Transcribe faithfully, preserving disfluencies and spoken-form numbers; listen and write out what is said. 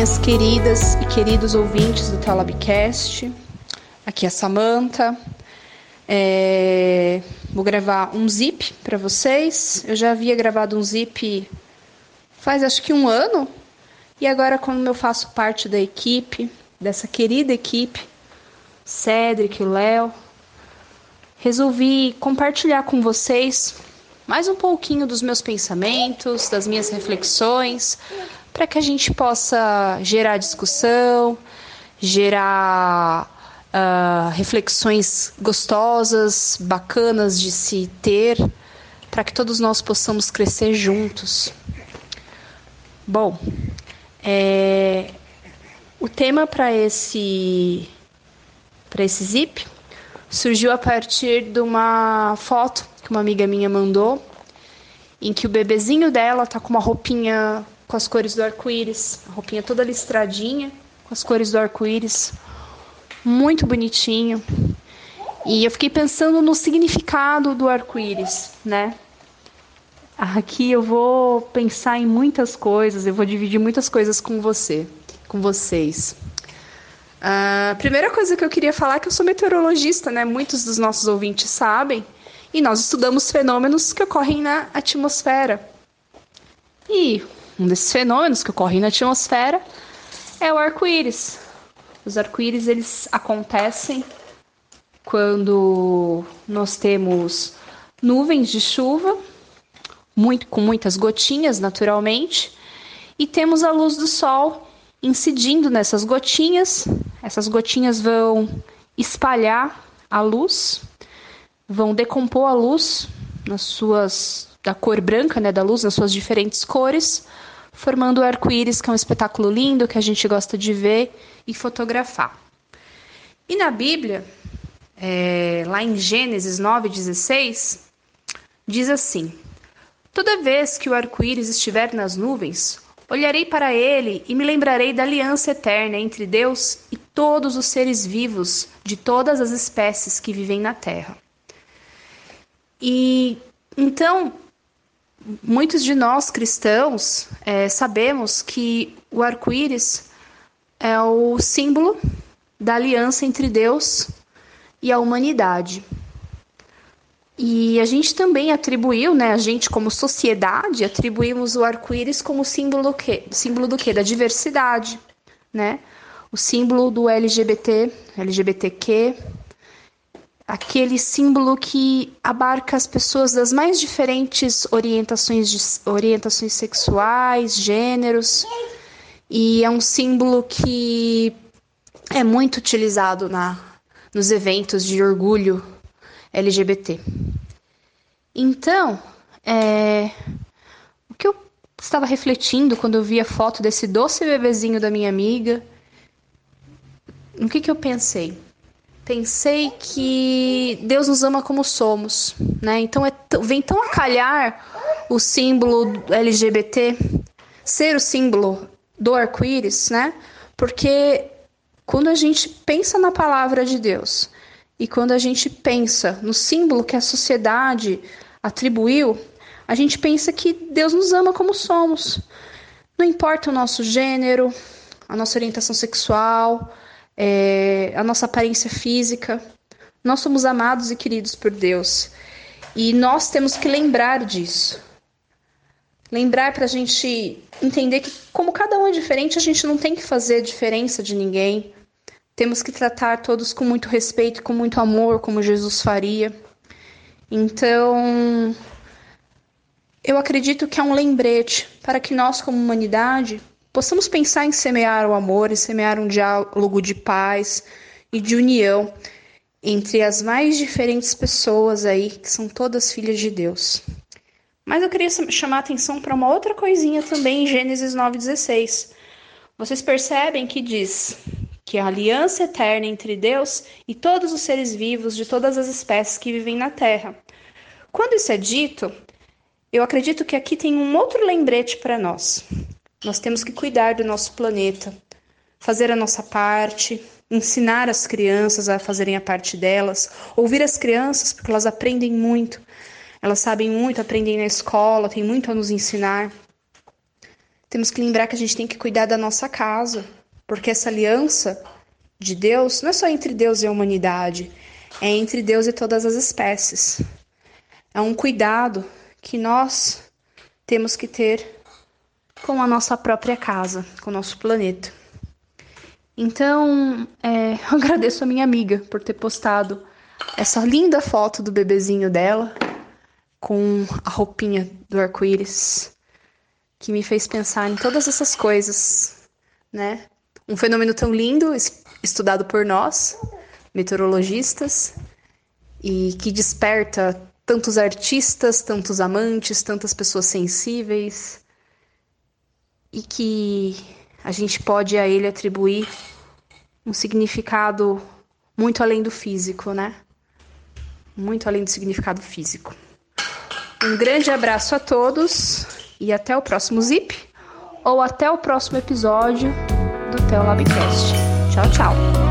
minhas queridas e queridos ouvintes do Talabcast. Aqui é a Samanta. É... Vou gravar um zip para vocês. Eu já havia gravado um zip faz acho que um ano. E agora, como eu faço parte da equipe, dessa querida equipe, Cédric e Léo, resolvi compartilhar com vocês mais um pouquinho dos meus pensamentos, das minhas reflexões, para que a gente possa gerar discussão, gerar uh, reflexões gostosas, bacanas de se ter, para que todos nós possamos crescer juntos. Bom, é, o tema para esse, para esse zip surgiu a partir de uma foto que uma amiga minha mandou, em que o bebezinho dela tá com uma roupinha com as cores do arco-íris, a roupinha toda listradinha, com as cores do arco-íris, muito bonitinho. E eu fiquei pensando no significado do arco-íris, né? Aqui eu vou pensar em muitas coisas, eu vou dividir muitas coisas com você, com vocês. A uh, primeira coisa que eu queria falar é que eu sou meteorologista, né? Muitos dos nossos ouvintes sabem. E nós estudamos fenômenos que ocorrem na atmosfera. E um desses fenômenos que ocorrem na atmosfera é o arco-íris. Os arco-íris, eles acontecem quando nós temos nuvens de chuva, muito, com muitas gotinhas, naturalmente, e temos a luz do sol incidindo nessas gotinhas. Essas gotinhas vão espalhar a luz, vão decompor a luz nas suas, da cor branca, né, da luz, nas suas diferentes cores, formando o arco-íris, que é um espetáculo lindo, que a gente gosta de ver e fotografar. E na Bíblia, é, lá em Gênesis nove dezesseis, diz assim: toda vez que o arco-íris estiver nas nuvens, olharei para ele e me lembrarei da aliança eterna entre Deus e todos os seres vivos de todas as espécies que vivem na Terra. E então, muitos de nós cristãos é, sabemos que o arco-íris é o símbolo da aliança entre Deus e a humanidade. E a gente também atribuiu, né, a gente como sociedade, atribuímos o arco-íris como símbolo do quê? Símbolo do quê? Da diversidade, né? O símbolo do L G B T, L G B T Q, aquele símbolo que abarca as pessoas das mais diferentes orientações, de, orientações sexuais, gêneros, e é um símbolo que é muito utilizado na, nos eventos de orgulho L G B T. Então, é, o que eu estava refletindo quando eu vi a foto desse doce bebezinho da minha amiga, o que, que eu pensei? Pensei que Deus nos ama como somos, né? Então é t- vem tão a calhar o símbolo L G B T ser o símbolo do arco-íris, né? Porque quando a gente pensa na palavra de Deus e quando a gente pensa no símbolo que a sociedade atribuiu, a gente pensa que Deus nos ama como somos. Não importa o nosso gênero, a nossa orientação sexual, É, a nossa aparência física, nós somos amados e queridos por Deus, e nós temos que lembrar disso, lembrar para a gente entender que, como cada um é diferente, a gente não tem que fazer diferença de ninguém, temos que tratar todos com muito respeito, com muito amor, como Jesus faria. Então, eu acredito que é um lembrete para que nós, como humanidade, possamos pensar em semear o amor, em semear um diálogo de paz e de união entre as mais diferentes pessoas aí, que são todas filhas de Deus. Mas eu queria chamar a atenção para uma outra coisinha também em Gênesis nove dezesseis. Vocês percebem que diz que a aliança eterna entre Deus e todos os seres vivos de todas as espécies que vivem na Terra. Quando isso é dito, eu acredito que aqui tem um outro lembrete para nós. Nós temos que cuidar do nosso planeta, fazer a nossa parte, ensinar as crianças a fazerem a parte delas, ouvir as crianças, porque elas aprendem muito, elas sabem muito, aprendem na escola, tem muito a nos ensinar. Temos que lembrar que a gente tem que cuidar da nossa casa, porque essa aliança de Deus não é só entre Deus e a humanidade, é entre Deus e todas as espécies. É um cuidado que nós temos que ter com a nossa própria casa, com o nosso planeta. Então, é, eu agradeço a minha amiga por ter postado essa linda foto do bebezinho dela, com a roupinha do arco-íris, que me fez pensar em todas essas coisas, né? Um fenômeno tão lindo, estudado por nós, meteorologistas, e que desperta tantos artistas, tantos amantes, tantas pessoas sensíveis, e que a gente pode a ele atribuir um significado muito além do físico, né? Muito além do significado físico. Um grande abraço a todos e até o próximo Zip ou até o próximo episódio do Teolabcast. Tchau, tchau!